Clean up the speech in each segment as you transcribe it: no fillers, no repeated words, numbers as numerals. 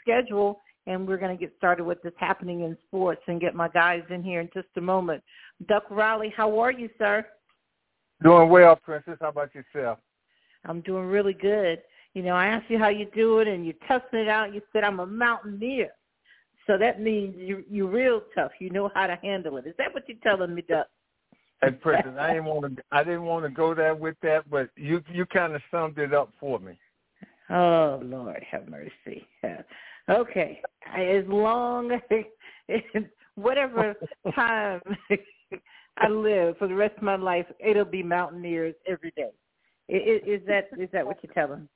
schedule, and we're going to get started with this happening in sports and get my guys in here in just a moment. Duck Riley, how are you, sir? Doing well, Princess. How about yourself? I'm doing really good. You know, I asked you how you do it, and you tested it out. You said, I'm a mountaineer. So that means you're real tough. You know how to handle it. Is that what you're telling me, Duck? Hey, Princess, I didn't want to go there with that, but you kind of summed it up for me. Oh, Lord, have mercy. Okay, as long as whatever time I live for the rest of my life, it'll be mountaineers every day. Is that what you're telling?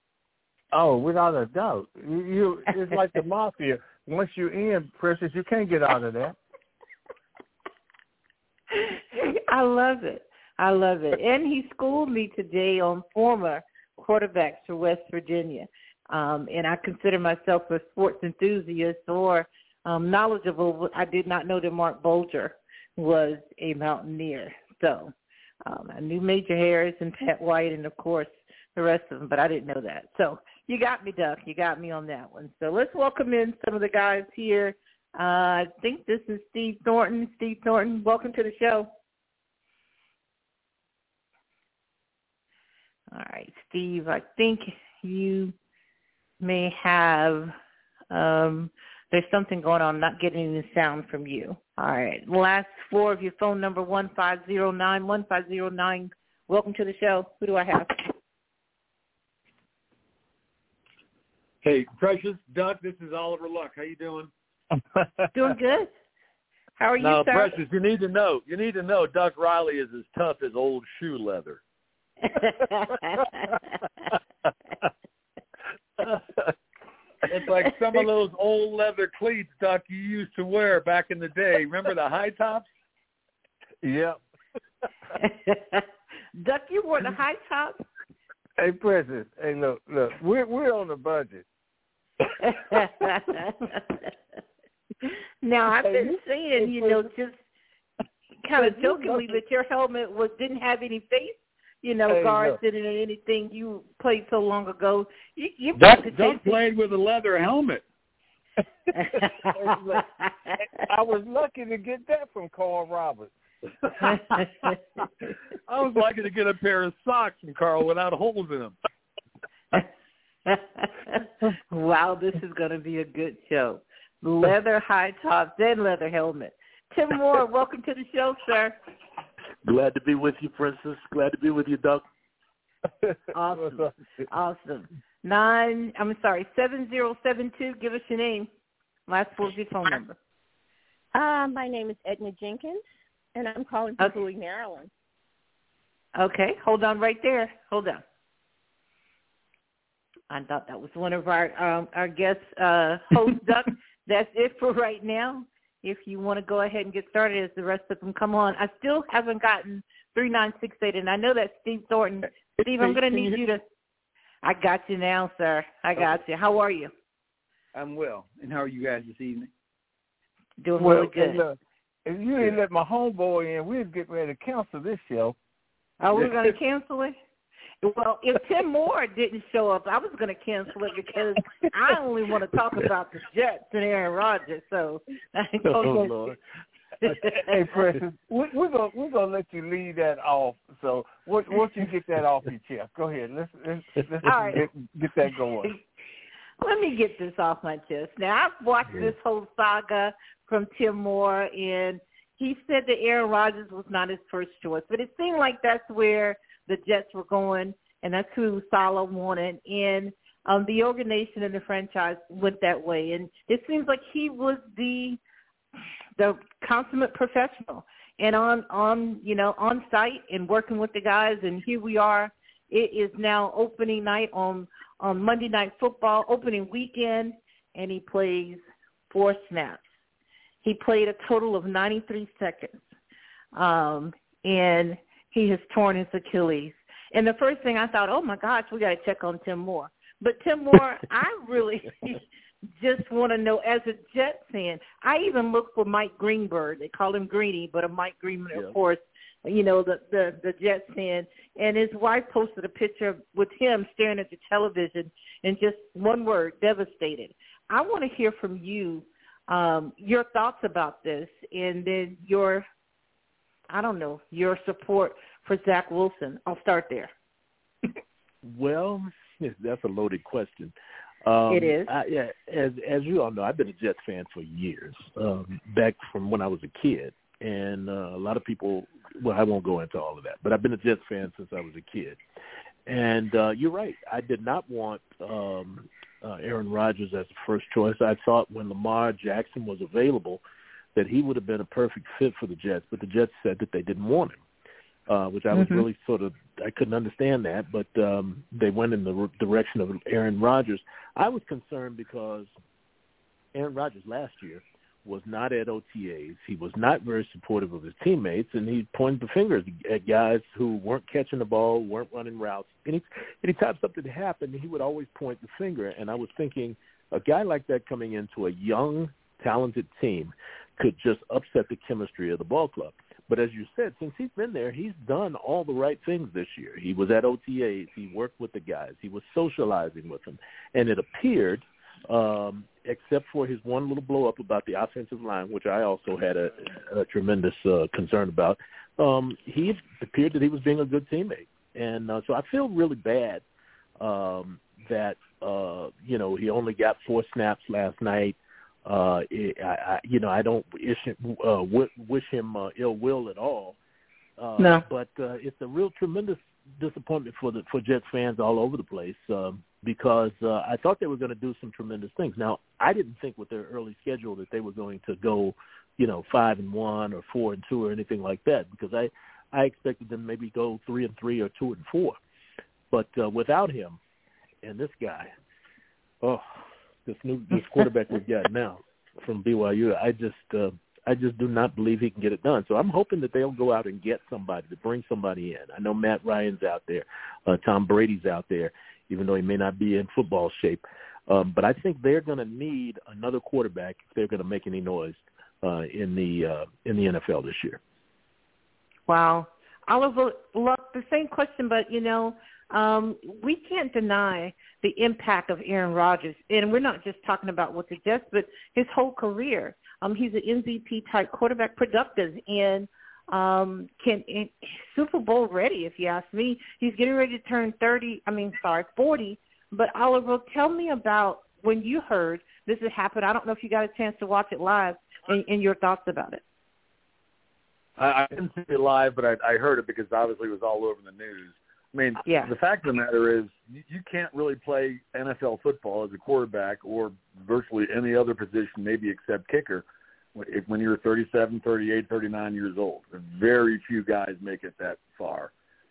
Oh, without a doubt. It's like the mafia. Once you're in, Princess, you can't get out of that. I love it. And he schooled me today on former quarterbacks for West Virginia. And I consider myself a sports enthusiast or knowledgeable. I did not know that Mark Bolger was a mountaineer. So I knew Major Harris and Pat White and, of course, the rest of them, but I didn't know that. So you got me, Duck. You got me on that one. So let's welcome in some of the guys here. I think this is Steve Thornton. Steve Thornton, welcome to the show. All right, Steve, I think you may have there's something going on. I'm not getting any sound from you. All right, last four of your phone number, 1509, 1509. Welcome to the show. Who do I have? Hey, Precious Duck, this is Oliver Luck. How you doing? Doing good. How are you, sir? No, Precious, you need to know Duck Riley is as tough as old shoe leather. It's like some of those old leather cleats, Duck, you used to wear back in the day. Remember the high tops? Yep. Duck, you wore the high tops? Hey, Precious, hey, look, we're on a budget. Now, I've been saying, you know, just kind of jokingly that your helmet didn't have any face, you know, guards in it or anything. You played so long ago. You played with a leather helmet. I was lucky to get that from Carl Roberts. I was lucky to get a pair of socks from Carl without holes in them. Wow, this is going to be a good show. Leather high tops and leather helmet. Tim Moore, welcome to the show, sir. Glad to be with you, Princess. Glad to be with you, Doug. Awesome. 7072, give us your name. Last four of your phone number. My name is Edna Jenkins, and I'm calling from Bowie, Maryland. Okay, hold on right there. Hold on. I thought that was one of our guest hosts, Duck. That's it for right now. If you want to go ahead and get started as the rest of them come on. I still haven't gotten 3968, and I know that's Steve Thornton. Steve, I'm going to need you to – I got you now, sir. I got you. How are you? I'm well. And how are you guys this evening? Doing really good. Look, if you didn't let my homeboy in, we'd get ready to cancel this show. Oh, we're going to cancel it? Well, if Tim Moore didn't show up, I was going to cancel it because I only want to talk about the Jets and Aaron Rodgers. So, Lord. Hey, Preston, we're gonna let you leave that off. So, once you get that off your chest, go ahead. Let's right. get that going. Let me get this off my chest. Now, I've watched this whole saga from Tim Moore, and he said that Aaron Rodgers was not his first choice, but it seemed like that's where the Jets were going, and that's who Sala wanted. And the organization and the franchise went that way. And it seems like he was the consummate professional and on site and working with the guys. And here we are. It is now opening night on Monday Night Football, opening weekend. and he plays 4 snaps. He played a total of 93 seconds, and he has torn his Achilles. And the first thing I thought, oh, my gosh, we got to check on Tim Moore. But Tim Moore, I really just want to know, as a Jets fan, I even look for Mike Greenberg. They call him Greeny, but a Mike Greenberg, yeah. Of course, you know, the Jets fan. And his wife posted a picture with him staring at the television and just one word, devastated. I want to hear from you, your thoughts about this, and then your, I don't know, your support for Zach Wilson. I'll start there. Well, that's a loaded question. It is. As you all know, I've been a Jets fan for years, back from when I was a kid. And a lot of people, well, I won't go into all of that, but I've been a Jets fan since I was a kid. And you're right. I did not want Aaron Rodgers as the first choice. I thought when Lamar Jackson was available that he would have been a perfect fit for the Jets, but the Jets said that they didn't want him. Which I was really sort of, I couldn't understand that, but they went in the direction of Aaron Rodgers. I was concerned because Aaron Rodgers last year was not at OTAs. He was not very supportive of his teammates, and he pointed the fingers at guys who weren't catching the ball, weren't running routes. Anytime something happened, he would always point the finger, and I was thinking a guy like that coming into a young, talented team could just upset the chemistry of the ball club. But as you said, since he's been there, he's done all the right things this year. He was at OTAs. He worked with the guys. He was socializing with them. And it appeared, except for his one little blow-up about the offensive line, which I also had a tremendous concern about, he appeared that he was being a good teammate. And so I feel really bad that, you know, he only got 4 snaps last night. I don't wish him ill will at all. No. But it's a real tremendous disappointment for Jets fans all over the place because I thought they were going to do some tremendous things. Now, I didn't think with their early schedule that they were going to go, you know, 5-1 or 4-2 or anything like that because I expected them maybe go 3-3 or 2-4. But without him and this guy, this quarterback we've got now from BYU, I just do not believe he can get it done. So I'm hoping that they'll go out and get somebody, to bring somebody in. I know Matt Ryan's out there, Tom Brady's out there, even though he may not be in football shape. But I think they're going to need another quarterback if they're going to make any noise in the NFL this year. Wow, Oliver Luck, the same question, but you know. We can't deny the impact of Aaron Rodgers, and we're not just talking about what the Jets, but his whole career. He's an MVP-type quarterback, productive, and Super Bowl ready, if you ask me. He's getting ready to turn 40. But, Oliver, tell me about when you heard this had happened. I don't know if you got a chance to watch it live and your thoughts about it. I didn't see it live, but I heard it because obviously it was all over the news. I mean, yeah. The fact of the matter is you can't really play NFL football as a quarterback or virtually any other position, maybe except kicker, when you're 37, 38, 39 years old. And very few guys make it that far.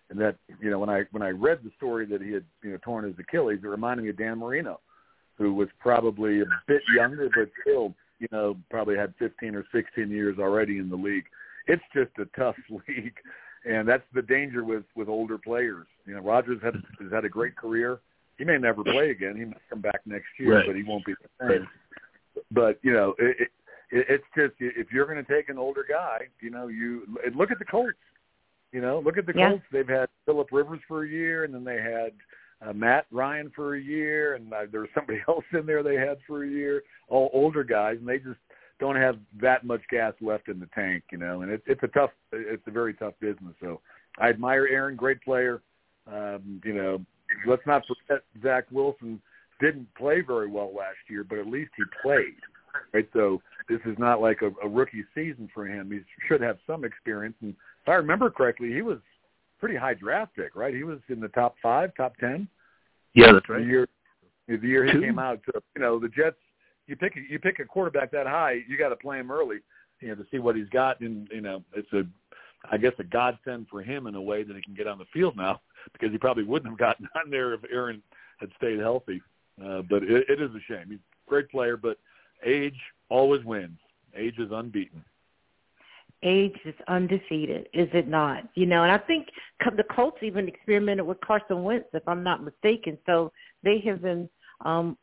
And that, you know, when I read the story that he had, you know, torn his Achilles, it reminded me of Dan Marino, who was probably a bit younger, but still, you know, probably had 15 or 16 years already in the league. It's just a tough league. And that's the danger with older players. You know, Rodgers has had a great career. He may never play again. He might come back next year, right. But he won't be the same. But, you know, it's just if you're going to take an older guy, you know, you look at the Colts. You know, look at the Colts. Yeah. They've had Philip Rivers for a year, and then they had Matt Ryan for a year, and there was somebody else in there they had for a year, all older guys, and they just don't have that much gas left in the tank, you know, and it's a very tough business. So I admire Aaron, great player. You know, let's not forget Zach Wilson didn't play very well last year, but at least he played, right? So this is not like a rookie season for him. He should have some experience. And if I remember correctly, he was pretty high draft pick, right? He was in the top 5, top 10. Yeah, that's right. The year he came out. So, you know, the Jets, You pick a quarterback that high, you got to play him early, you know, to see what he's got. And you know, it's I guess a godsend for him in a way that he can get on the field now, because he probably wouldn't have gotten on there if Aaron had stayed healthy. But it is a shame. He's great player, but age always wins. Age is unbeaten. Age is undefeated, is it not? You know, and I think the Colts even experimented with Carson Wentz, if I'm not mistaken. So they have been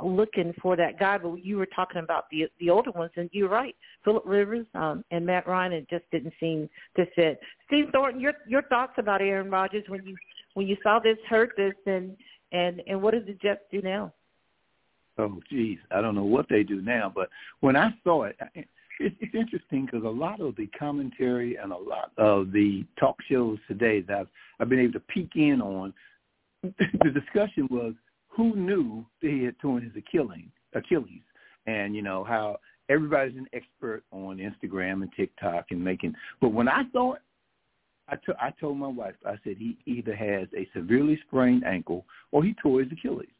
looking for that guy. But you were talking about the older ones, and you're right. Philip Rivers and Matt Ryan, it just didn't seem to fit. Steve Thornton, your thoughts about Aaron Rodgers when you saw this, heard this, and what does the Jets do now? Oh, geez, I don't know what they do now. But when I saw it, it's interesting because a lot of the commentary and a lot of the talk shows today that I've been able to peek in on, the discussion was who knew that he had torn his Achilles, and, you know, how everybody's an expert on Instagram and TikTok and making. But when I saw it, I told my wife, I said, he either has a severely sprained ankle or he tore his Achilles.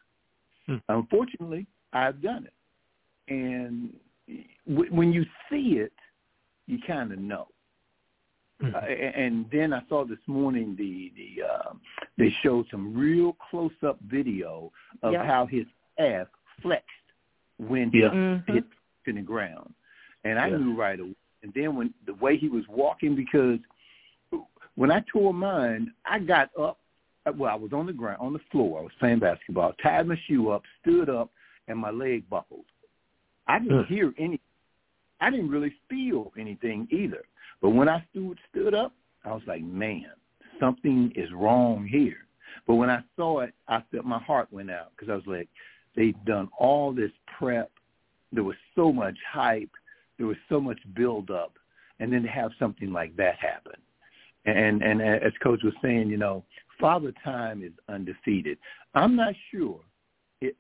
Unfortunately, I've done it. And when you see it, you kind of know. And then I saw this morning they showed some real close-up video of how his calf flexed when he hit in the ground. And I knew right away. And then when the way he was walking, because when I tore mine, I got up. Well, I was on the ground, on the floor. I was playing basketball. Tied my shoe up, stood up, and my leg buckled. I didn't hear anything. I didn't really feel anything either. But when I stood up, I was like, man, something is wrong here. But when I saw it, I felt my heart went out because I was like, they've done all this prep. There was so much hype. There was so much buildup. And then to have something like that happen. And as Coach was saying, you know, Father Time is undefeated. I'm not sure,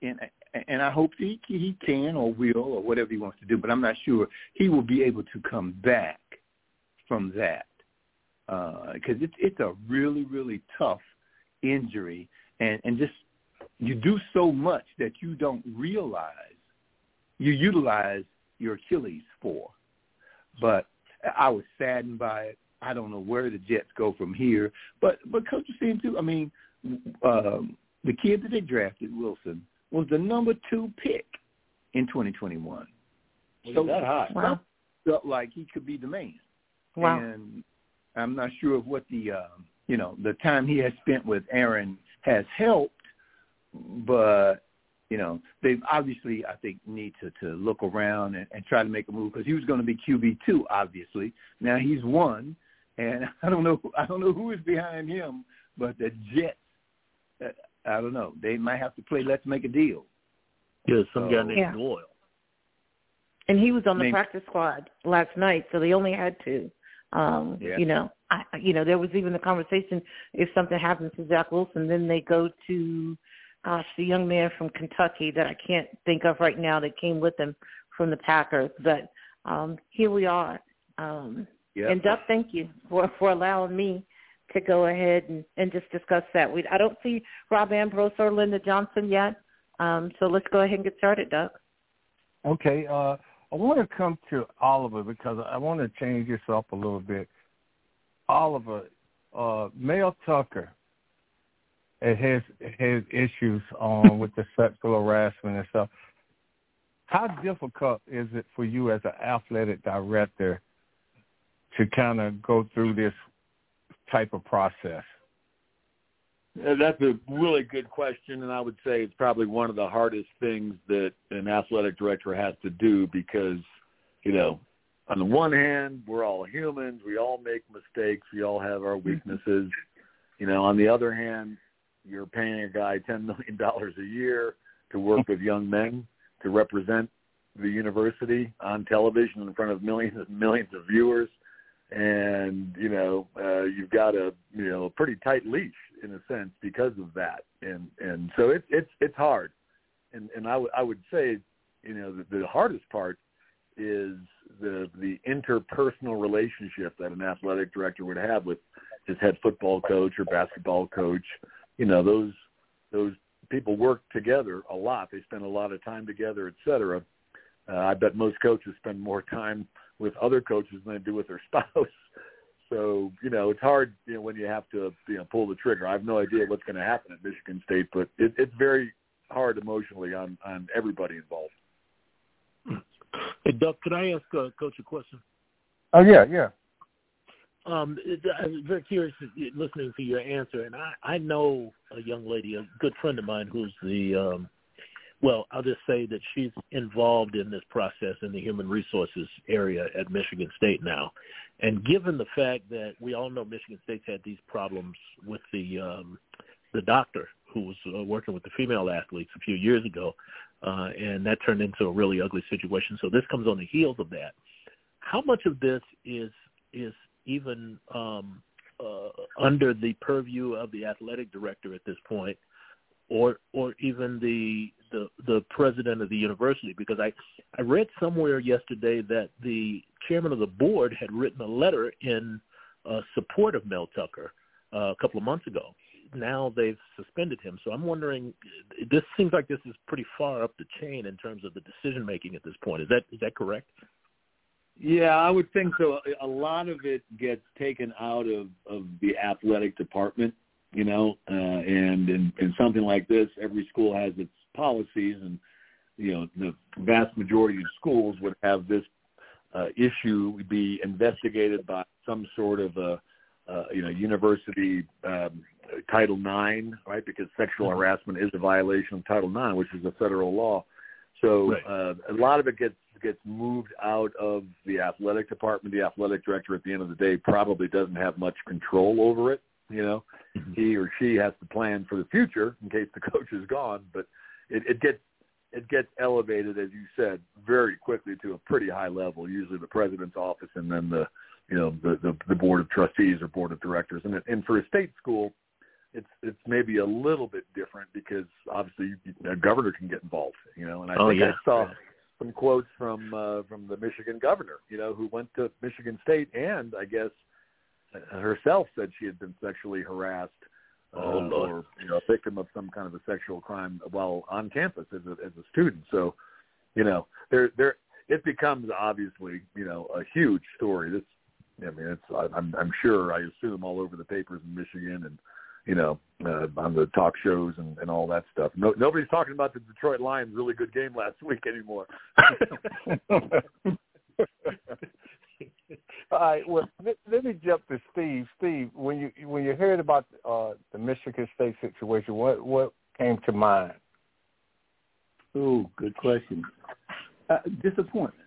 and I hope he can or will or whatever he wants to do, but I'm not sure he will be able to come back from that because it's a really, really tough injury, and just you do so much that you don't realize you utilize your Achilles for. But I was saddened by it. I don't know where the Jets go from here. But Coach was saying, too, I mean, the kid that they drafted, Wilson, was the number 2 pick in 2021. So that high. Wow. Felt like he could be the man. Wow. And I'm not sure of what the time he has spent with Aaron has helped, but, you know, they've obviously, I think, need to look around and try to make a move because he was going to be QB2, obviously. Now he's 1. And I don't know who is behind him, but the Jets, I don't know. They might have to play let's make a deal. Yeah, some guy named Doyle. And he was on the practice squad last night, so they only had 2. You know, there was even the conversation, if something happens to Zach Wilson, then they go to, gosh, the young man from Kentucky that I can't think of right now that came with him from the Packers. But here we are. And, Duck, thank you for allowing me to go ahead and just discuss that. I don't see Rob Ambrose or Linda Johnson yet, so let's go ahead and get started, Duck. Okay. I want to come to Oliver because I want to change this up a little bit. Oliver, Mel Tucker, it has his issues with the sexual harassment and stuff. How difficult is it for you as an athletic director to kind of go through this type of process? That's a really good question, and I would say it's probably one of the hardest things that an athletic director has to do because, you know, on the one hand, we're all humans. We all make mistakes. We all have our weaknesses. You know, on the other hand, you're paying a guy $10 million a year to work with young men, to represent the university on television in front of millions and millions of viewers. And, you know, you've got a pretty tight leash in a sense because of that. And so it's hard. And I would say, you know, the hardest part is the interpersonal relationship that an athletic director would have with his head football coach or basketball coach. You know, those people work together a lot. They spend a lot of time together, et cetera. I bet most coaches spend more time with other coaches than they do with their spouse. So, you know, it's hard, you know, when you have to, you know, pull the trigger. I have no idea what's going to happen at Michigan State, but it's very hard emotionally on everybody involved. Hey, Duck, could I ask Coach a question? Oh, yeah. I'm very curious listening to your answer, and I know a young lady, a good friend of mine, who's the well, I'll just say that she's involved in this process in the human resources area at Michigan State now. And given the fact that we all know Michigan State's had these problems with the doctor who was working with the female athletes a few years ago, and that turned into a really ugly situation. So this comes on the heels of that. How much of this is even under the purview of the athletic director at this point, or even the president of the university? Because I read somewhere yesterday that the chairman of the board had written a letter in support of Mel Tucker a couple of months ago. Now they've suspended him. So I'm wondering, this seems like this is pretty far up the chain in terms of the decision-making at this point. Is that correct? Yeah, I would think so. A lot of it gets taken out of the athletic department, you know, and in something like this, every school has its policies, and, you know, the vast majority of schools would have this issue be investigated by some sort of a, you know, university Title IX, right? Because sexual harassment is a violation of Title IX, which is a federal law. So right. A lot of it gets moved out of the athletic department. The athletic director, at the end of the day, probably doesn't have much control over it. You know, mm-hmm. He or she has to plan for the future in case the coach is gone. But it gets elevated, as you said, very quickly to a pretty high level. Usually, the president's office, and then the, you know, the board of trustees or board of directors. And for a state school, it's maybe a little bit different because obviously a governor can get involved. You know, and I saw some quotes from the Michigan governor, you know, who went to Michigan State and I guess herself said she had been sexually harassed or, you know, a victim of some kind of a sexual crime while on campus as a student. So, you know, there it becomes obviously, you know, a huge story. This, I mean, I'm sure, I assume, all over the papers in Michigan and, you know, on the talk shows and all that stuff. No, nobody's talking about the Detroit Lions' really good game last week anymore. All right, well, let me jump to Steve. Steve, when you heard about the Michigan State situation, what came to mind? Oh, good question. Disappointment.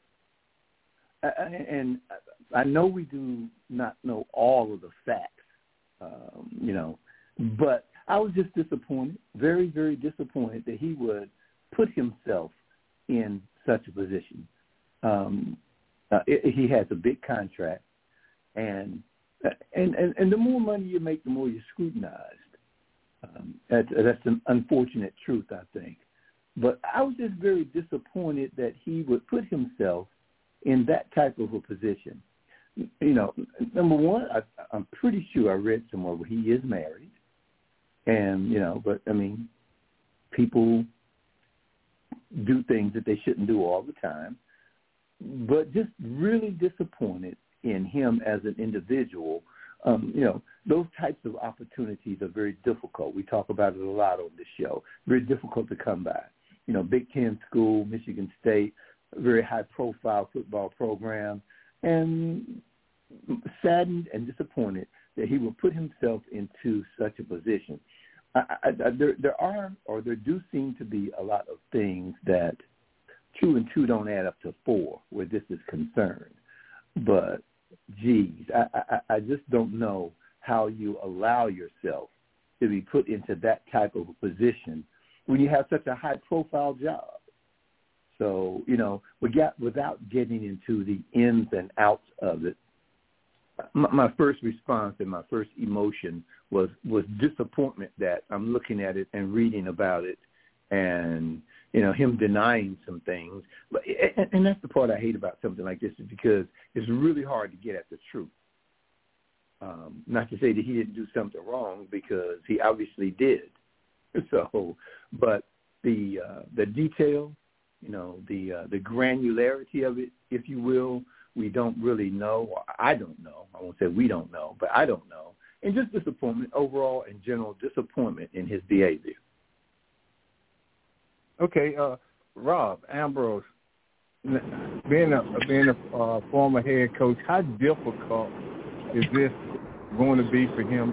And I know we do not know all of the facts, you know, but I was just disappointed, very, very disappointed that he would put himself in such a position. He has a big contract, and the more money you make, the more you're scrutinized. That's an unfortunate truth, I think. But I was just very disappointed that he would put himself in that type of a position. You know, number one, I'm pretty sure I read somewhere where he is married, and, you know, but, I mean, people do things that they shouldn't do all the time. But just really disappointed in him as an individual. You know, those types of opportunities are very difficult. We talk about it a lot on this show. Very difficult to come by. You know, Big Ten school, Michigan State, very high-profile football program, and saddened and disappointed that he will put himself into such a position. There do seem to be a lot of things that 2 and 2 don't add up to 4 where this is concerned. But, geez, I just don't know how you allow yourself to be put into that type of a position when you have such a high-profile job. So, you know, without getting into the ins and outs of it, my first response and my first emotion was disappointment that I'm looking at it and reading about it and, you know, him denying some things. But, and that's the part I hate about something like this, is because it's really hard to get at the truth. Not to say that he didn't do something wrong, because he obviously did. So, but the detail, you know, the granularity of it, if you will, we don't really know. I don't know. I won't say we don't know, but I don't know. And just disappointment overall, in general, disappointment in his behavior. Okay, Rob Ambrose, being a former head coach, how difficult is this going to be for him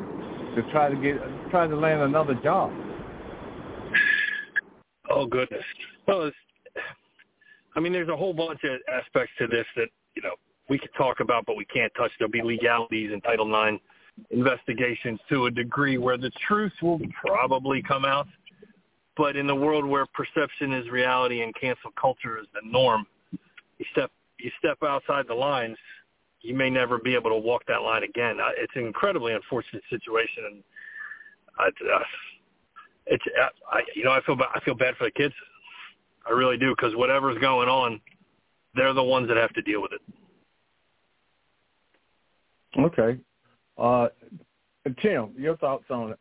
to try to land another job? Oh goodness! Well, there's a whole bunch of aspects to this that we could talk about, but we can't touch. There'll be legalities and Title IX investigations to a degree where the truth will probably come out. But in the world where perception is reality and cancel culture is the norm, you step outside the lines, you may never be able to walk that line again. It's an incredibly unfortunate situation, and I feel bad for the kids. I really do, because whatever's going on, they're the ones that have to deal with it. Okay. Tim, your thoughts on it?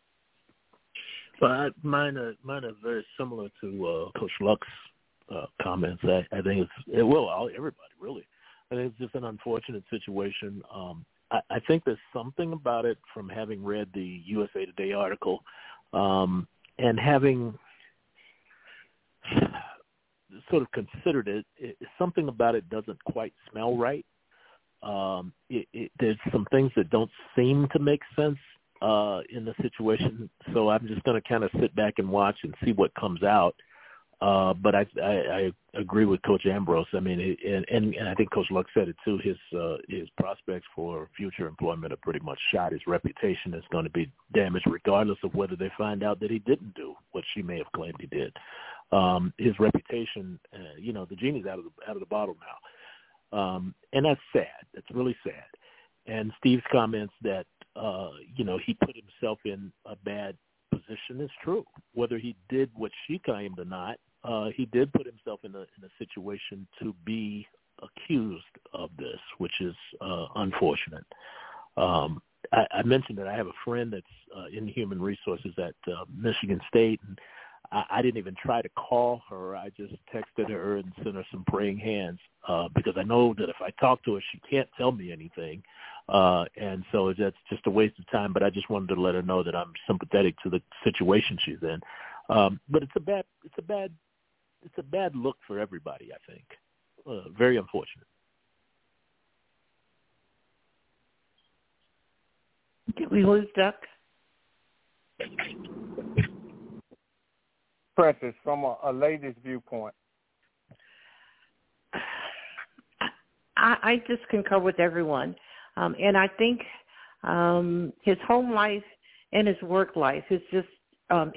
Well, mine are very similar to Coach Luck's comments. I think everybody, really. I think it's just an unfortunate situation. I think there's something about it from having read the USA Today article and having sort of considered it. Something about it doesn't quite smell right. There's some things that don't seem to make sense in the situation, so I'm just going to kind of sit back and watch and see what comes out. But I agree with Coach Ambrose. I mean, and I think Coach Luck said it too. His prospects for future employment are pretty much shot. His reputation is going to be damaged, regardless of whether they find out that he didn't do what she may have claimed he did. His reputation, the genie's out of the bottle now. And that's sad. That's really sad. And Steve's comments that, he put himself in a bad position is true. Whether he did what she claimed or not, he did put himself in a situation to be accused of this, which is unfortunate. I mentioned that I have a friend that's in human resources at Michigan State, and I didn't even try to call her. I just texted her and sent her some praying hands because I know that if I talk to her, she can't tell me anything. And so that's just a waste of time. But I just wanted to let her know that I'm sympathetic to the situation she's in. But it's a bad look for everybody, I think. Very unfortunate. Did we lose Duck? Precious, from a lady's viewpoint. I just concur with everyone. And I think his home life and his work life is just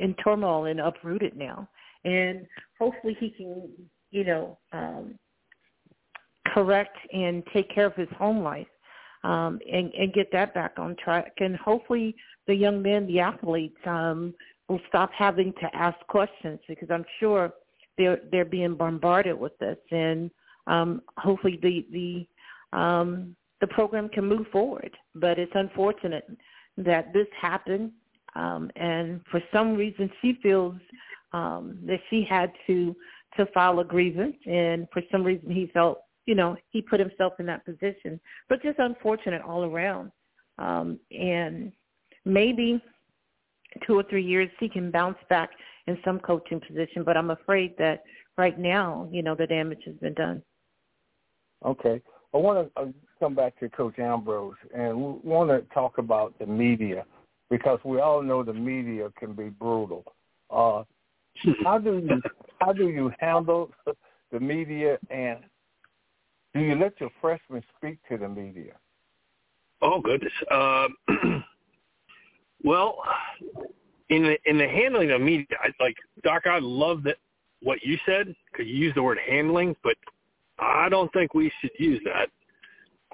in turmoil and uprooted now. And hopefully he can, correct and take care of his home life and get that back on track. And hopefully the young men, the athletes, will stop having to ask questions, because I'm sure they're being bombarded with this, and hopefully the program can move forward. But it's unfortunate that this happened, and for some reason she feels that she had to file a grievance, and for some reason he felt he put himself in that position. But just unfortunate all around, and maybe 2 or 3 years, he can bounce back in some coaching position. But I'm afraid that right now, the damage has been done. Okay. I want to come back to Coach Ambrose, and we want to talk about the media, because we all know the media can be brutal. How do you handle the media, and do you let your freshmen speak to the media? Oh, goodness. Well, in the handling of media, Doc, I love that what you said, because you used the word handling, but I don't think we should use that.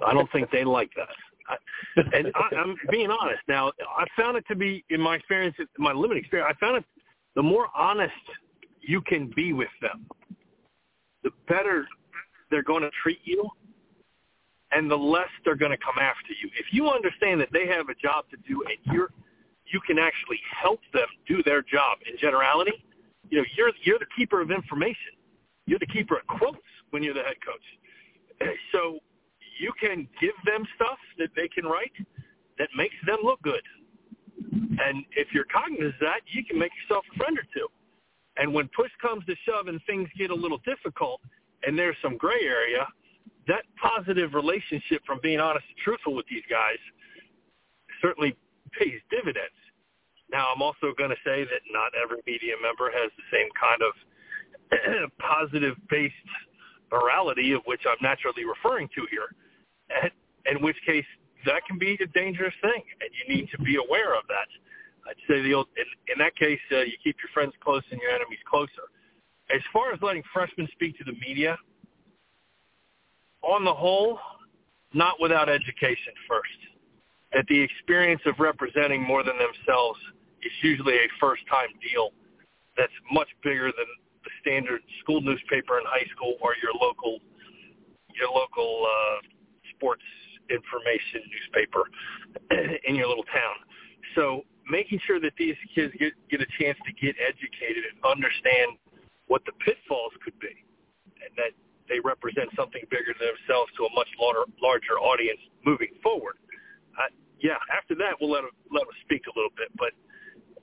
I don't think they like that. I'm being honest. Now, I found it to be, in my experience, my limited experience, I found it the more honest you can be with them, the better they're going to treat you, and the less they're going to come after you. If you understand that they have a job to do, and you can actually help them do their job in generality. You're the keeper of information. You're the keeper of quotes when you're the head coach. So you can give them stuff that they can write that makes them look good. And if you're cognizant of that, you can make yourself a friend or two. And when push comes to shove and things get a little difficult, and there's some gray area, that positive relationship from being honest and truthful with these guys certainly pays dividends. Now, I'm also going to say that not every media member has the same kind of positive-based morality of which I'm naturally referring to here, and in which case that can be a dangerous thing, and you need to be aware of that. I'd say in that case, you keep your friends close and your enemies closer. As far as letting freshmen speak to the media, on the whole, not without education first. That the experience of representing more than themselves is usually a first-time deal that's much bigger than the standard school newspaper in high school or your local sports information newspaper in your little town. So making sure that these kids get a chance to get educated and understand what the pitfalls could be, and that they represent something bigger than themselves to a much larger audience moving forward. After that, we'll let them speak a little bit, but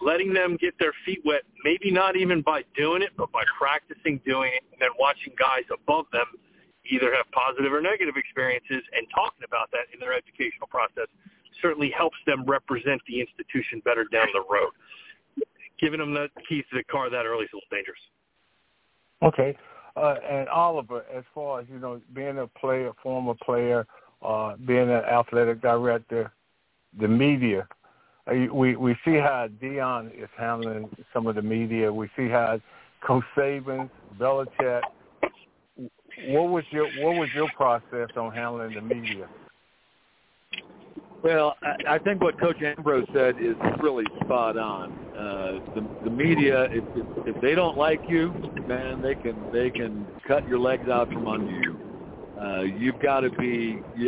letting them get their feet wet, maybe not even by doing it, but by practicing doing it, and then watching guys above them either have positive or negative experiences and talking about that in their educational process certainly helps them represent the institution better down the road. Giving them the keys to the car that early is a little dangerous. Okay. And Oliver, as far as, being a player, former player, being an athletic director, the media, we see how Deion is handling some of the media. We see how Coach Saban, Belichick. What was your process on handling the media? Well, I think what Coach Ambrose said is really spot on. The media, if they don't like you, man, they can cut your legs out from under you. You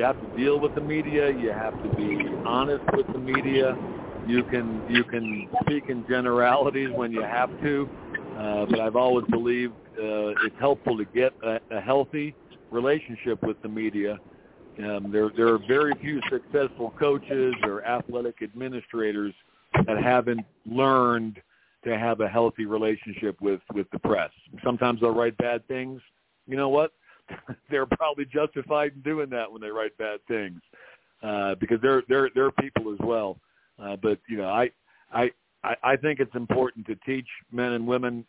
have to deal with the media. You have to be honest with the media. You can speak in generalities when you have to, but I've always believed it's helpful to get a healthy relationship with the media. There are very few successful coaches or athletic administrators that haven't learned to have a healthy relationship with the press. Sometimes they'll write bad things. You know what? They're probably justified in doing that when they write bad things, because they're people as well. But I think it's important to teach men and women,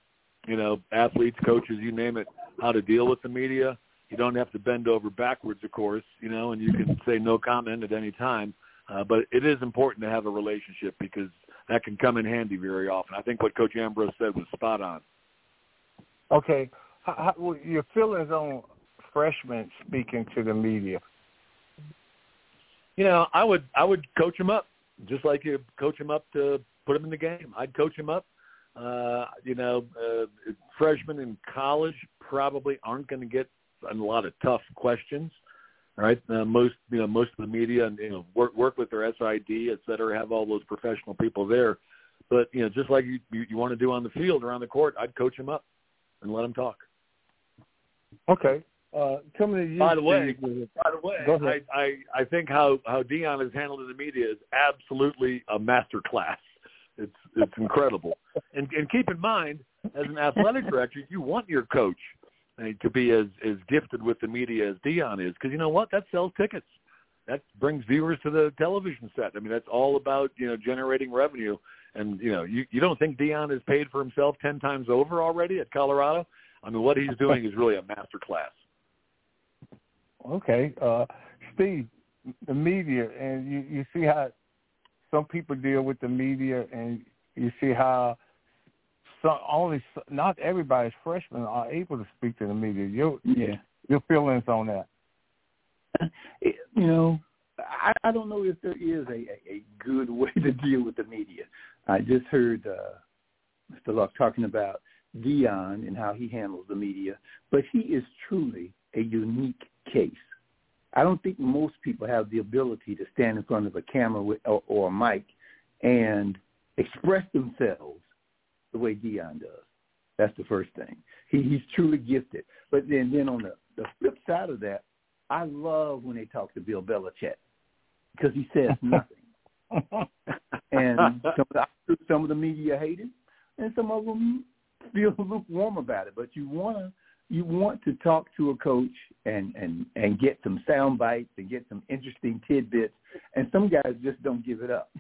athletes, coaches, you name it, how to deal with the media. You don't have to bend over backwards, of course, and you can say no comment at any time. But it is important to have a relationship because that can come in handy very often. I think what Coach Ambrose said was spot on. Okay. How your feelings on freshmen speaking to the media? I would coach them up, just like you coach them up to put them in the game. I'd coach them up. Freshmen in college probably aren't going to get a lot of tough questions, right? Most of the media work with their SID, et cetera, have all those professional people there. But, just like you want to do on the field or on the court, I'd coach them up and let them talk. Okay. Coming to you. By the way, I think how Deion has handled the media is absolutely a master class. It's incredible. And keep in mind, as an athletic director, you want your coach to be as gifted with the media as Deion is, because you know what? That sells tickets. That brings viewers to the television set. I mean, that's all about, generating revenue. And, you don't think Deion has paid for himself 10 times over already at Colorado? I mean, what he's doing is really a master class. Okay. Steve, the media, and you see how some people deal with the media, and you see how not everybody's freshmen are able to speak to the media. Your feelings on that? I don't know if there is a good way to deal with the media. I just heard Mr. Luck talking about Deion and how he handles the media, but he is truly a unique case. I don't think most people have the ability to stand in front of a camera or a mic and express themselves the way Deion does. That's the first thing. He's truly gifted. But then on the flip side of that, I love when they talk to Bill Belichick because he says nothing. And some of the media hate him, and some of them feel lukewarm about it. But you want to you want to talk to a coach and get some sound bites and get some interesting tidbits. And some guys just don't give it up.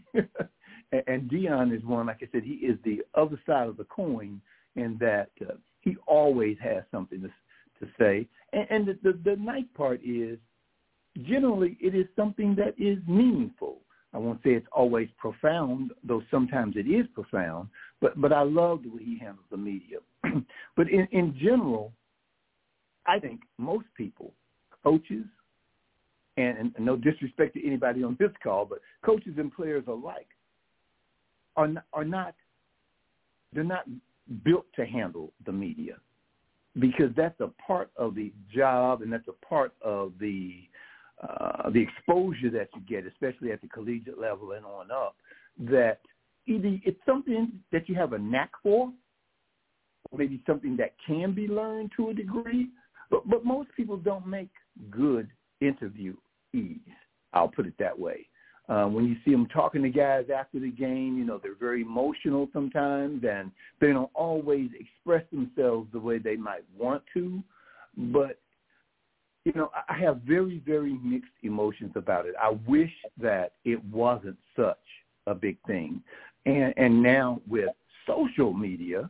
And Deion is one, like I said, he is the other side of the coin in that he always has something to say. And the nice part is generally it is something that is meaningful. I won't say it's always profound, though sometimes it is profound, but I love the way he handles the media. But in general, I think most people, coaches, and no disrespect to anybody on this call, but coaches and players alike are not built to handle the media, because that's a part of the job and that's a part of the exposure that you get, especially at the collegiate level and on up, that either it's something that you have a knack for, or maybe something that can be learned to a degree, but most people don't make good interviewees. I'll put it that way. When you see them talking to guys after the game, you know, they're very emotional sometimes, and they don't always express themselves the way they might want to, but you know, I have very, very mixed emotions about it. I wish that it wasn't such a big thing. And now with social media,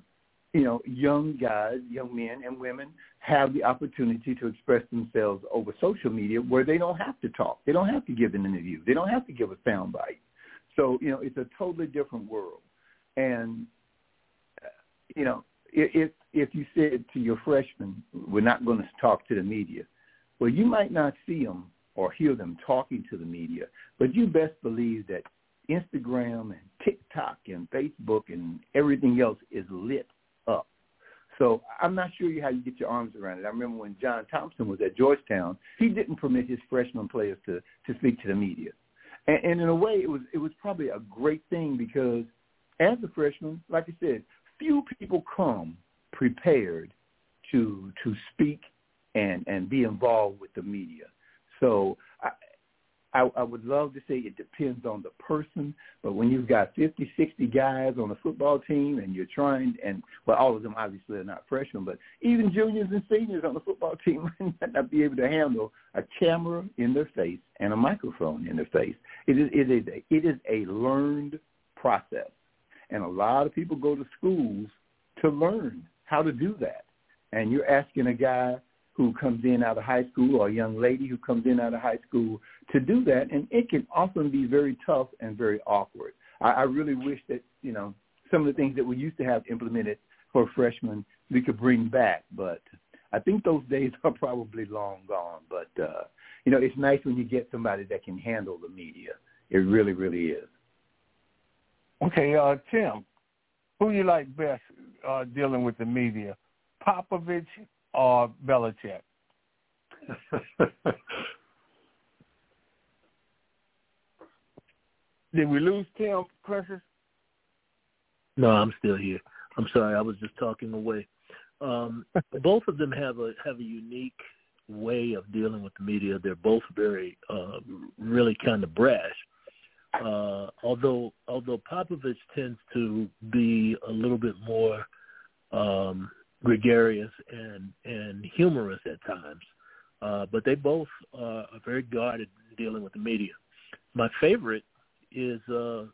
you know, young guys, young men and women have the opportunity to express themselves over social media where they don't have to talk. They don't have to give an interview. They don't have to give a soundbite. So, you know, it's a totally different world. And, you know, if you said to your freshman, we're not going to talk to the media, well, you might not see them or hear them talking to the media, but you best believe that Instagram and TikTok and Facebook and everything else is lit up. So I'm not sure how you get your arms around it. I remember when John Thompson was at Georgetown, he didn't permit his freshman players to speak to the media. And in a way, it was probably a great thing, because as a freshman, like I said, few people come prepared to speak and be involved with the media. So I would love to say it depends on the person, but when you've got 50, 60 guys on a football team and you're trying, and well, all of them obviously are not freshmen, but even juniors and seniors on the football team might not be able to handle a camera in their face and a microphone in their face. It is a learned process, and a lot of people go to schools to learn how to do that. And you're asking a guy who comes in out of high school, or a young lady who comes in out of high school, to do that. And it can often be very tough and very awkward. I really wish that, you know, some of the things that we used to have implemented for freshmen, we could bring back. But I think those days are probably long gone. But, you know, it's nice when you get somebody that can handle the media. It really, really is. Okay, Tim, who do you like best dealing with the media, Popovich or Belichick? Did we lose Tim Precious? No, I'm still here. I'm sorry, I was just talking away. Both of them have a unique way of dealing with the media. They're both very, really kind of brash. Although Popovich tends to be a little bit more gregarious and humorous at times, but they both are very guarded in dealing with the media. My favorite is of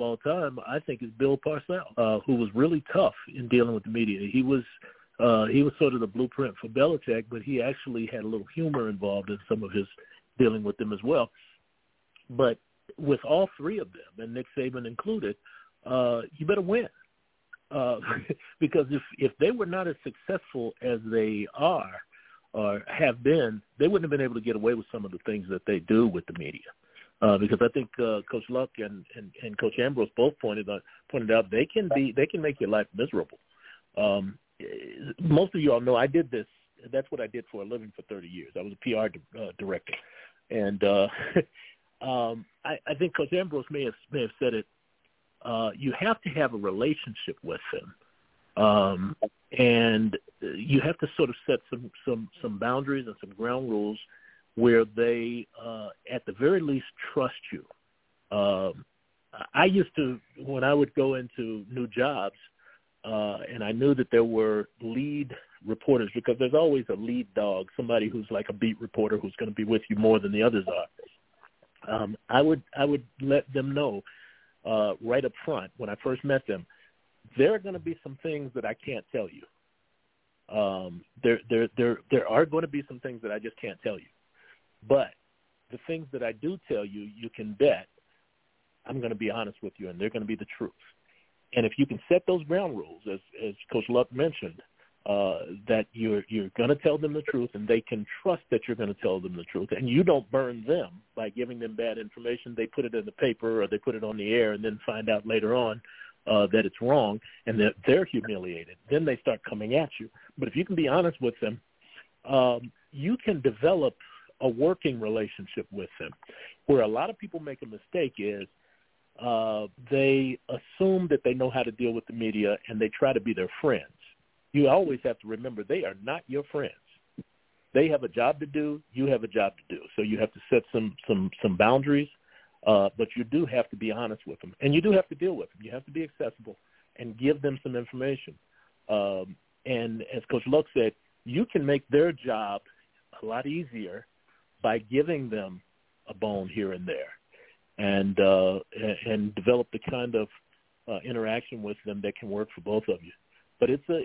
all time, I think, is Bill Parcells, who was really tough in dealing with the media. He was sort of the blueprint for Belichick, but he actually had a little humor involved in some of his dealing with them as well. But with all three of them, and Nick Saban included, you better win. Because if they were not as successful as they are or have been, they wouldn't have been able to get away with some of the things that they do with the media. Because I think Coach Luck and Coach Ambrose both pointed out they can make your life miserable. Most of you all know I did this. That's what I did for a living for 30 years. I was a PR director, and I think Coach Ambrose may have said it. You have to have a relationship with them, and you have to sort of set some boundaries and some ground rules where they, at the very least, trust you. I used to, when I would go into new jobs, and I knew that there were lead reporters, because there's always a lead dog, somebody who's like a beat reporter who's going to be with you more than the others are. I would let them know right up front when I first met them, there are going to be some things that I can't tell you. There are going to be some things that I just can't tell you. But the things that I do tell you, you can bet I'm going to be honest with you, and they're going to be the truth. And if you can set those ground rules, as Coach Luck mentioned, that you're going to tell them the truth, and they can trust that you're going to tell them the truth, and you don't burn them by giving them bad information. They put it in the paper or they put it on the air and then find out later on that it's wrong, and that they're humiliated. Then they start coming at you. But if you can be honest with them, you can develop a working relationship with them. Where a lot of people make a mistake is they assume that they know how to deal with the media, and they try to be their friends. You always have to remember they are not your friends. They have a job to do. You have a job to do. So you have to set some boundaries. But you do have to be honest with them, and you do have to deal with them. You have to be accessible and give them some information. And as Coach Luck said, you can make their job a lot easier by giving them a bone here and there, and develop the kind of interaction with them that can work for both of you. But it's a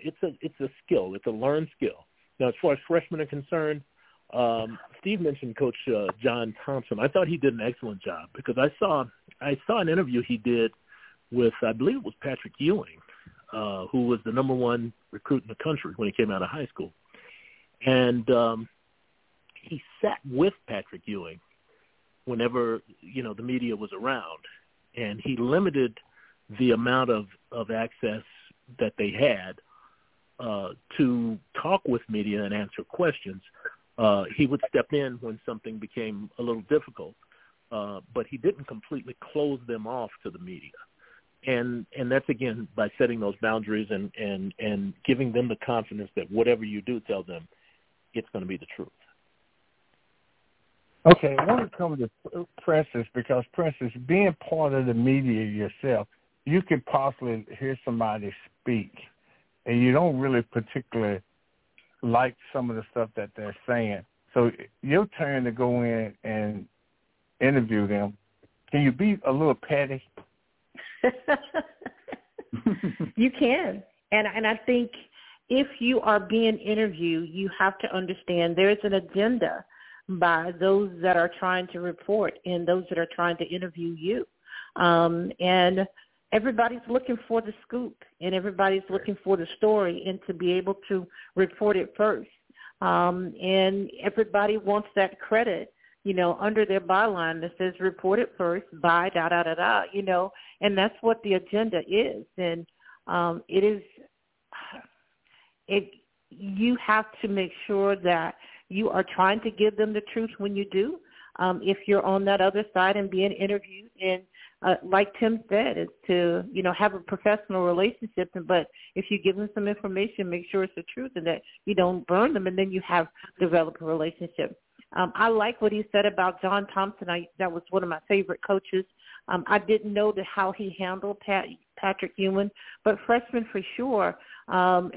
skill. It's a learned skill. Now, as far as freshmen are concerned, Steve mentioned Coach John Thompson. I thought he did an excellent job, because I saw an interview he did with, I believe it was Patrick Ewing, who was the number one recruit in the country when he came out of high school. And he sat with Patrick Ewing whenever, the media was around, and he limited the amount of access that they had to talk with media and answer questions. He would step in when something became a little difficult, but he didn't completely close them off to the media. And that's, again, by setting those boundaries and giving them the confidence that whatever you do tell them, it's going to be the truth. Okay, I want to come to Prentice, because Prentice, being part of the media yourself, you could possibly hear somebody speak, and you don't really particularly like some of the stuff that they're saying. So your turn to go in and interview them. Can you be a little petty? You can. And I think if you are being interviewed, you have to understand there's an agenda by those that are trying to report and those that are trying to interview you. And everybody's looking for the scoop, and everybody's looking for the story, and to be able to report it first. And everybody wants that credit, under their byline that says report it first by da-da-da-da, and that's what the agenda is. And you have to make sure that you are trying to give them the truth when you do, if you're on that other side and being interviewed. And like Tim said, is to, have a professional relationship. But if you give them some information, make sure it's the truth and that you don't burn them, and then you have developed a relationship. I like what he said about John Thompson. That was one of my favorite coaches. I didn't know how he handled Patrick Ewing, but freshmen for sure,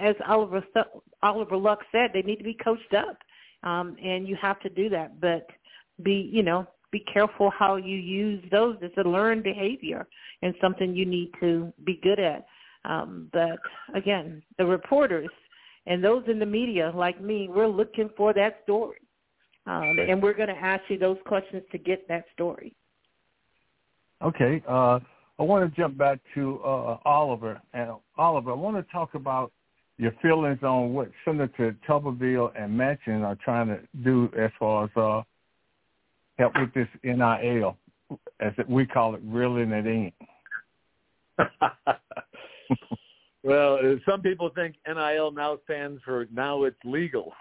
as Oliver Luck said, they need to be coached up. And you have to do that, but be careful how you use those. It's a learned behavior and something you need to be good at. But again, the reporters and those in the media like me, we're looking for that story. And we're going to ask you those questions to get that story. Okay. I want to jump back to Oliver. And Oliver, I want to talk about your feelings on what Senator Tuberville and Manchin are trying to do as far as help with this NIL, as we call it, reeling it in. Well, some people think NIL now stands for now it's legal.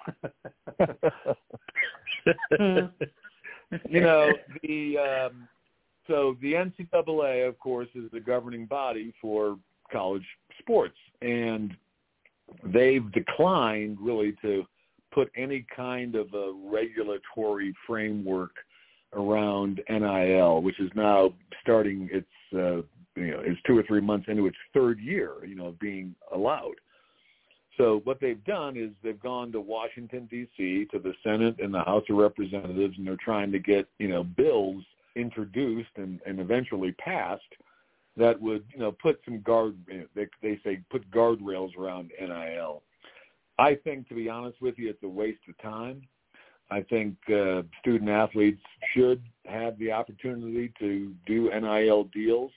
So the NCAA, of course, is the governing body for college sports, and they've declined really to put any kind of a regulatory framework around NIL, which is now starting its it's 2 or 3 months into its third year, being allowed. So what they've done is they've gone to Washington, D.C., to the Senate and the House of Representatives, and they're trying to get, bills introduced and eventually passed that would, put some they say put guardrails around NIL. I think, to be honest with you, it's a waste of time. I think student-athletes should have the opportunity to do NIL deals.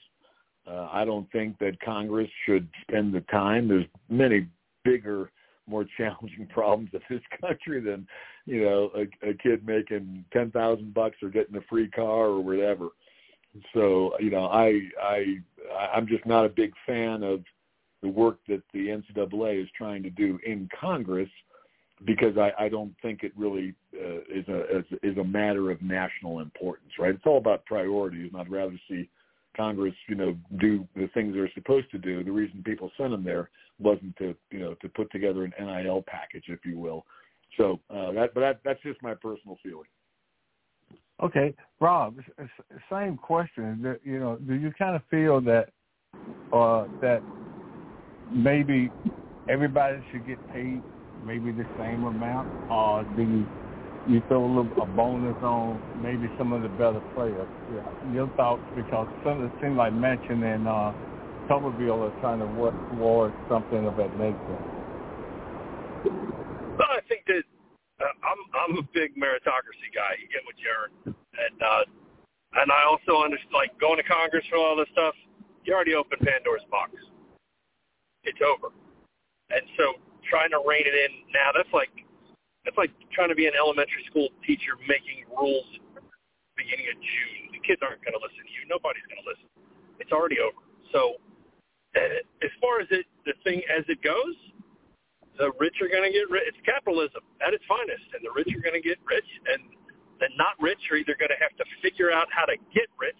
I don't think that Congress should spend the time. There's many bigger, more challenging problems of this country than, a kid making $10,000 or getting a free car or whatever. So, I'm just not a big fan of the work that the NCAA is trying to do in Congress, because I don't think it really is a matter of national importance, right? It's all about priorities, and I'd rather see Congress, do the things they're supposed to do. The reason people sent them there wasn't to, to put together an NIL package, if you will. So that's just my personal feeling. Okay, Rob, same question. Do you kind of feel that that maybe everybody should get paid maybe the same amount, or do you throw a bonus on maybe some of the better players? Yeah. Your thoughts, because some of it seems like Manchin and Tuberville are trying to work towards something of that nature. Well, I think that I'm a big meritocracy guy. You get what you earn, and I also understand, like, going to Congress for all this stuff. You already opened Pandora's box. It's over, and so trying to rein it in now, that's like trying to be an elementary school teacher making rules at the beginning of June. The kids aren't going to listen to you. Nobody's going to listen. It's already over. So as far as the thing as it goes, the rich are going to get rich. It's capitalism at its finest, and the rich are going to get rich, and the not rich are either going to have to figure out how to get rich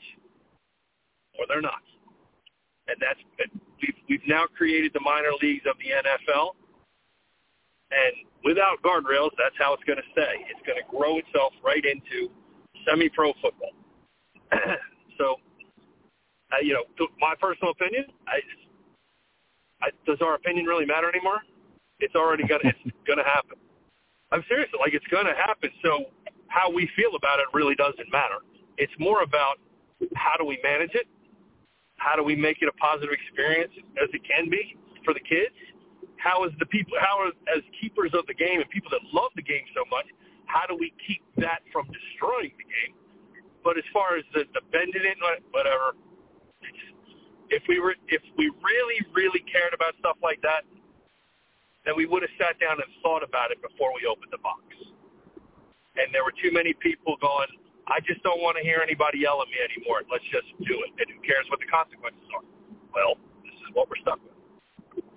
or they're not. And we've now created the minor leagues of the NFL. And without guardrails, that's how it's going to stay. It's going to grow itself right into semi-pro football. So, my personal opinion, does our opinion really matter anymore? It's already going to happen. I'm serious. Like, it's going to happen. So how we feel about it really doesn't matter. It's more about how do we manage it? How do we make it a positive experience as it can be for the kids? As keepers of the game and people that love the game so much, how do we keep that from destroying the game? But as far as the bend it in, whatever, if we really, really cared about stuff like that, then we would have sat down and thought about it before we opened the box. And there were too many people going, I just don't want to hear anybody yell at me anymore. Let's just do it. And who cares what the consequences are? Well, this is what we're stuck with.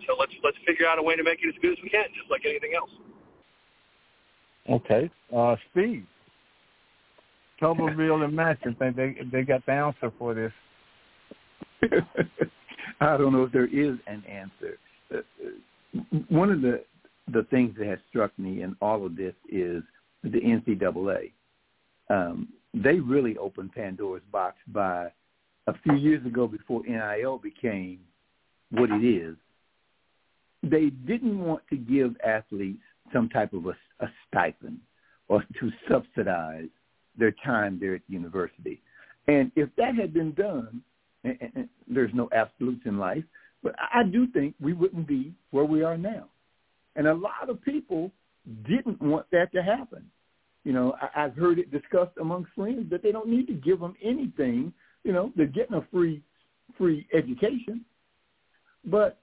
So let's figure out a way to make it as good as we can, just like anything else. Okay. Steve, Tuberville and Manchin think they got the answer for this. I don't know if there is an answer. One of the things that has struck me in all of this is the NCAA. They really opened Pandora's box by a few years ago, before NIL became what it is. They didn't want to give athletes some type of a stipend or to subsidize their time there at the university. And if that had been done, and there's no absolutes in life, but I do think we wouldn't be where we are now. And a lot of people didn't want that to happen. I've heard it discussed among friends that they don't need to give them anything. They're getting a free education. But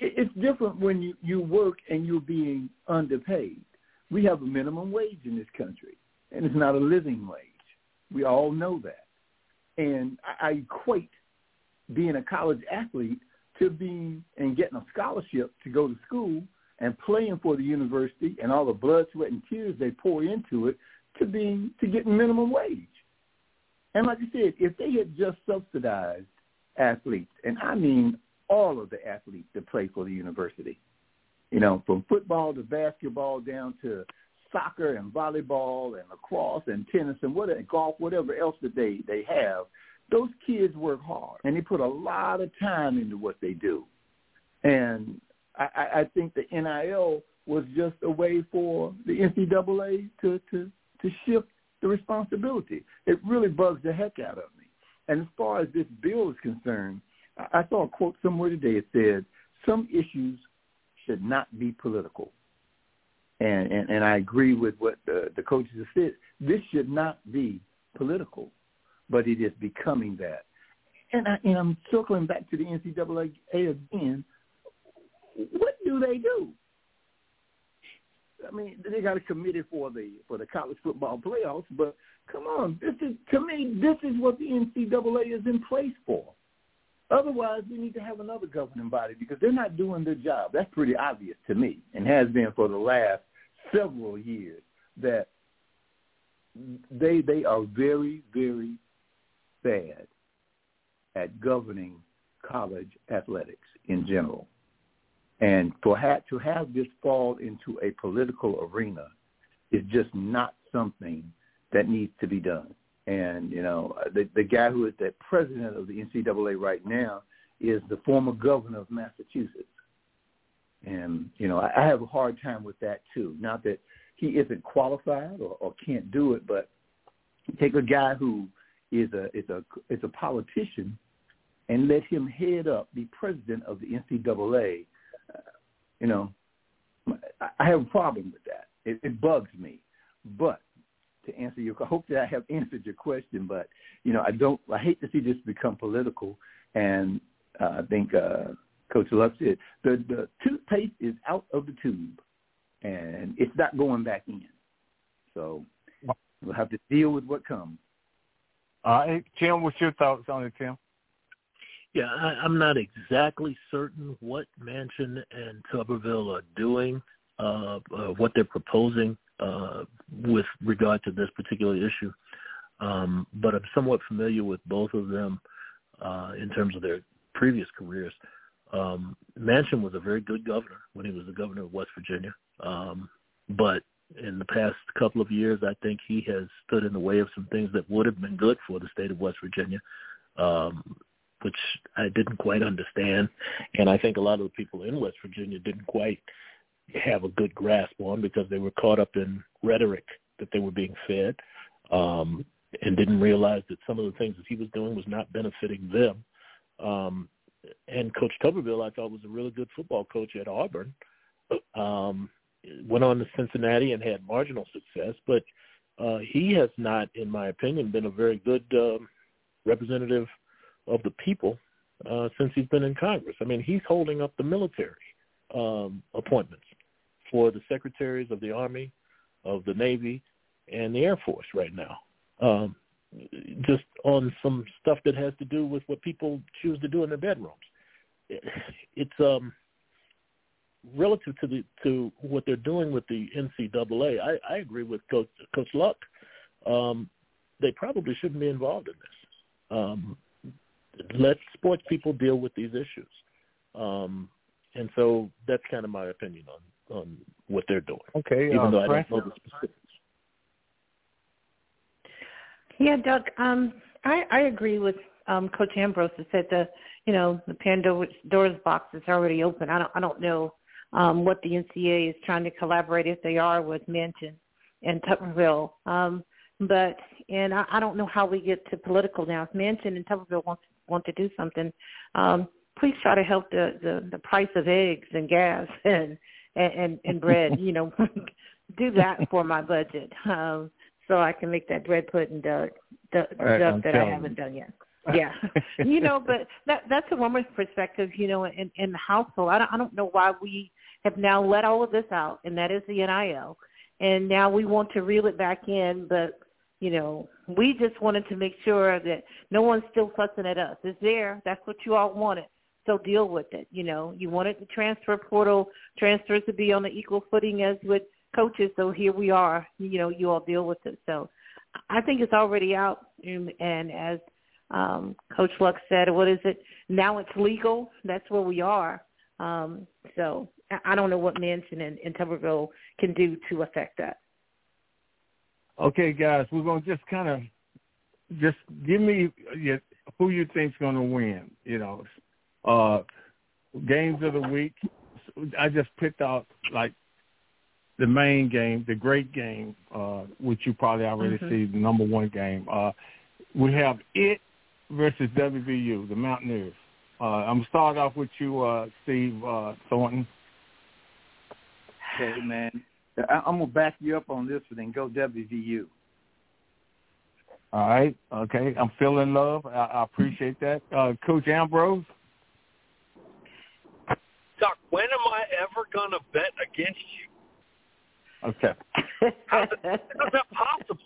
it's different when you work and you're being underpaid. We have a minimum wage in this country, and it's not a living wage. We all know that. And I equate being a college athlete to being and getting a scholarship to go to school and playing for the university and all the blood, sweat, and tears they pour into it to getting minimum wage. And like I said, if they had just subsidized athletes, and I mean all of the athletes that play for the university, from football to basketball down to soccer and volleyball and lacrosse and tennis and golf, whatever else that they have, those kids work hard and they put a lot of time into what they do. And I think the NIL was just a way for the NCAA to shift the responsibility. It really bugs the heck out of me. And as far as this bill is concerned, I saw a quote somewhere today. It said, some issues should not be political. And I agree with what the coaches have said. This should not be political, but it is becoming that. And I'm circling back to the NCAA again. What do they do? I mean, they got a committee for the college football playoffs, but come on, this is what the NCAA is in place for. Otherwise, we need to have another governing body because they're not doing their job. That's pretty obvious to me, and has been for the last several years, that they are very, very bad at governing college athletics in general. And to have this fall into a political arena is just not something that needs to be done. And, you know, the guy who is the president of the NCAA right now is the former governor of Massachusetts. And, you know, I have a hard time with that, too. Not that he isn't qualified or can't do it, but take a guy who is a politician and let him head up the president of the NCAA. You know, I have a problem with that. It bugs me. But to answer your, I hope that I have answered your question. But you know, I hate to see this become political. And I think Coach Luck said the toothpaste is out of the tube, and it's not going back in. So we'll have to deal with what comes. Hey, Tim, what's your thoughts on it, Tim? Yeah, I'm not exactly certain what Manchin and Tuberville are doing, what they're proposing with regard to this particular issue. But I'm somewhat familiar with both of them in terms of their previous careers. Manchin was a very good governor when he was the governor of West Virginia. But in the past couple of years, I think he has stood in the way of some things that would have been good for the state of West Virginia. Which I didn't quite understand, and I think a lot of the people in West Virginia didn't quite have a good grasp on because they were caught up in rhetoric that they were being fed and didn't realize that some of the things that he was doing was not benefiting them. And Coach Tuberville, I thought, was a really good football coach at Auburn, went on to Cincinnati and had marginal success, but he has not, in my opinion, been a very good representative of the people since he's been in Congress. I mean, he's holding up the military appointments for the secretaries of the Army, of the Navy, and the Air Force right now, just on some stuff that has to do with what people choose to do in their bedrooms. It's relative to what they're doing with the NCAA. I agree with Coach Luck. They probably shouldn't be involved in this. Let sports people deal with these issues. And so that's kind of my opinion on what they're doing. Okay. Even though I don't know the specifics. Yeah, Doug, I agree with Coach Ambrose that said the Pandora's box is already open. I don't know what the NCAA is trying to collaborate, if they are, with Manchin and Tuberville. I don't know how we get to political now. If Manchin and Tuberville want to do something, please try to help the price of eggs and gas and bread, do that for my budget so I can make that bread pudding, Doug, that I haven't done yet. Yeah. But that's a woman's perspective, in the household. I don't know why we have now let all of this out, and that is the NIL. And now we want to reel it back in, but we just wanted to make sure that no one's still fussing at us. It's there. That's what you all wanted. So deal with it. You wanted the transfer portal, transfers to be on the equal footing as with coaches. So here we are. You all deal with it. So I think it's already out. And as Coach Luck said, what is it? Now it's legal. That's where we are. So I don't know what Manchin and Tuberville can do to affect that. Okay, guys, we're going to just kind of just give me who you think's going to win. Games of the week, I just picked out like the main game, the great game, which you probably already see, the number one game. We have it versus WVU, the Mountaineers. I'm going to start off with you, Steve Thornton. Okay, man. I'm going to back you up on this one and go WVU. All right. Okay. I'm feeling love. I appreciate that. Coach Ambrose? Doc, when am I ever going to bet against you? Okay. How's that possible?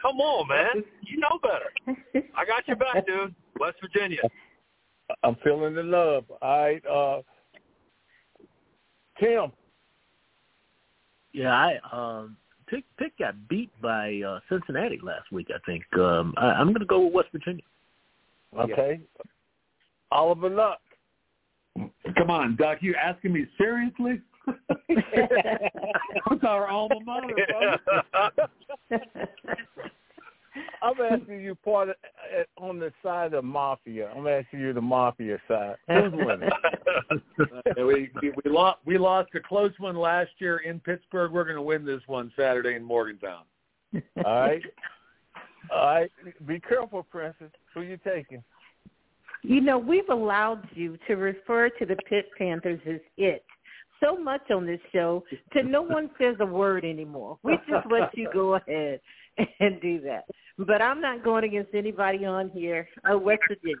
Come on, man. You know better. I got your back, dude. West Virginia. I'm feeling the love. All right. Tim. Yeah, Pitt got beat by Cincinnati last week, I think. I'm going to go with West Virginia. Okay. Yeah. Oliver Luck. Come on, Doc. You asking me seriously? That's our alma mater, bro. I'm asking you part of, on the side of mafia. I'm asking you the mafia side. Who's winning? we lost a close one last year in Pittsburgh. We're going to win this one Saturday in Morgantown. All right. All right. Be careful, Princess. Who you taking? You know, we've allowed you to refer to the Pitt Panthers as it so much on this show that no one says a word anymore. We just let you go ahead and do that. But I'm not going against anybody on here. West Virginia.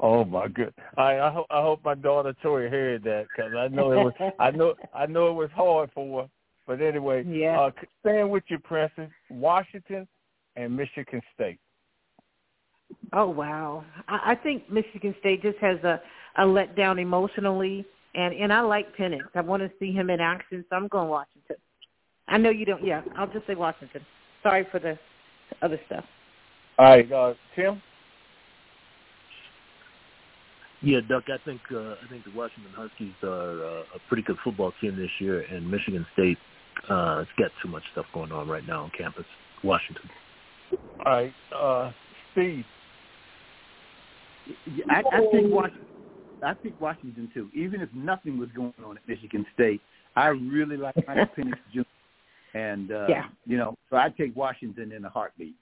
Oh my goodness! I hope my daughter Tori heard that because I know it was I know it was hard for her. But anyway, yeah. Staying with you, Princess, Washington and Michigan State. Oh wow! I think Michigan State just has a letdown emotionally, and I like Penix. I want to see him in action, so I'm going Washington. I know you don't. Yeah, I'll just say Washington. Sorry for the other stuff. All right, Tim? Yeah, Duck, I think the Washington Huskies are a pretty good football team this year, and Michigan State has got too much stuff going on right now on campus. Washington. All right, Steve? I think Washington, too. Even if nothing was going on at Michigan State, I really like Michael Penix Jr. And, yeah. You know, so I'd take Washington in a heartbeat.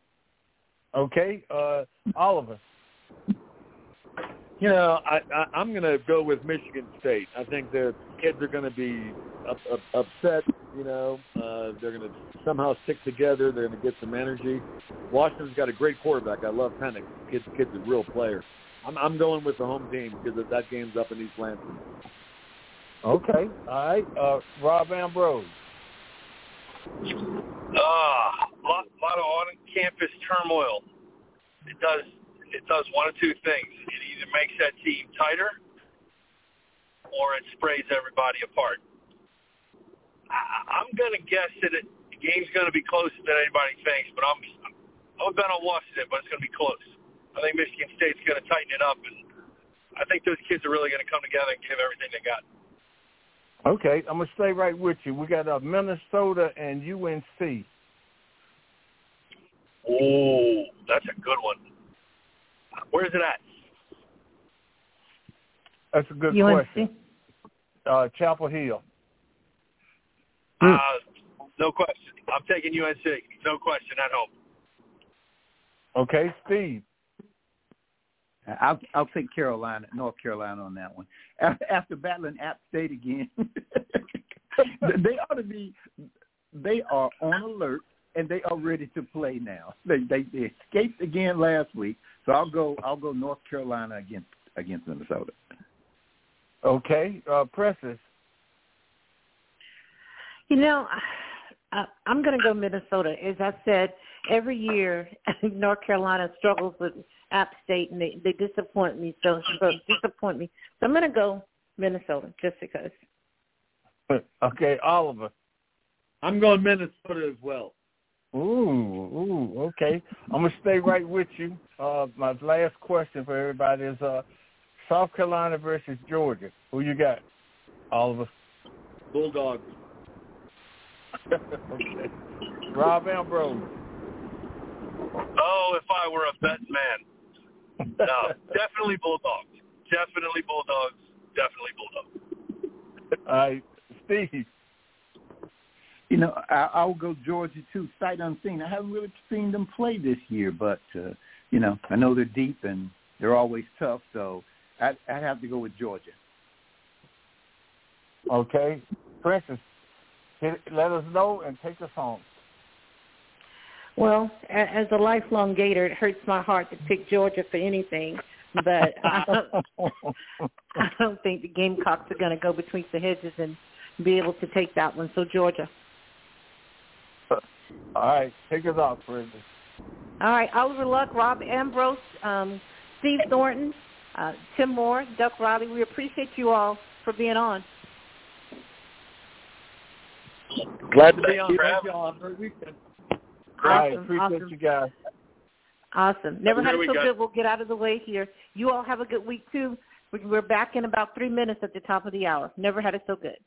Okay. Oliver. You know, I'm going to go with Michigan State. I think the kids are going to be upset, you know. They're going to somehow stick together. They're going to get some energy. Washington's got a great quarterback. I love Penix. Kid's a real player. I'm going with the home team because that game's up in East Lansing. Okay. All right. Rob Ambrose. A lot of on-campus turmoil. It does one of two things. It either makes that team tighter, or it sprays everybody apart. I'm going to guess that the game's going to be closer than anybody thinks, but I'm bet on Washington, but it's going to be close. I think Michigan State's going to tighten it up, and I think those kids are really going to come together and give everything they got. Okay, I'm going to stay right with you. We got Minnesota and UNC. Oh, that's a good one. Where is it at? That's a good question. Chapel Hill. No question. I'm taking UNC. No question at home. Okay, Steve. I'll take North Carolina on that one. After battling App State again, they are on alert and they are ready to play now. They escaped again last week, so I'll go North Carolina against Minnesota. Okay, Precious. You know, I'm going to go Minnesota. As I said, every year North Carolina struggles with App State, and they disappoint me. So I'm going to go Minnesota just because. Okay, Oliver. I'm going Minnesota as well. Ooh, okay. I'm going to stay right with you. My last question for everybody is South Carolina versus Georgia. Who you got, Oliver? Bulldogs. Okay. Rob Ambrose. Oh, if I were a betting man. No, definitely Bulldogs. Definitely Bulldogs. Steve. You know, I'll go Georgia, too, sight unseen. I haven't really seen them play this year, but, you know, I know they're deep and they're always tough, so I'd have to go with Georgia. Okay. Princess, let us know and take us home. Well, as a lifelong Gator, it hurts my heart to pick Georgia for anything, but I don't think the Gamecocks are going to go between the hedges and be able to take that one, so Georgia. All right, take us off, Brenda. All right, Oliver Luck, Rob Ambrose, Steve Thornton, Tim Moore, Duck Riley, we appreciate you all for being on. Glad to be on. Thank you all. Have a great weekend. Awesome, I appreciate you guys. Awesome. Never had it so good. We'll get out of the way here. You all have a good week, too. We're back in about 3 minutes at the top of the hour. Never had it so good.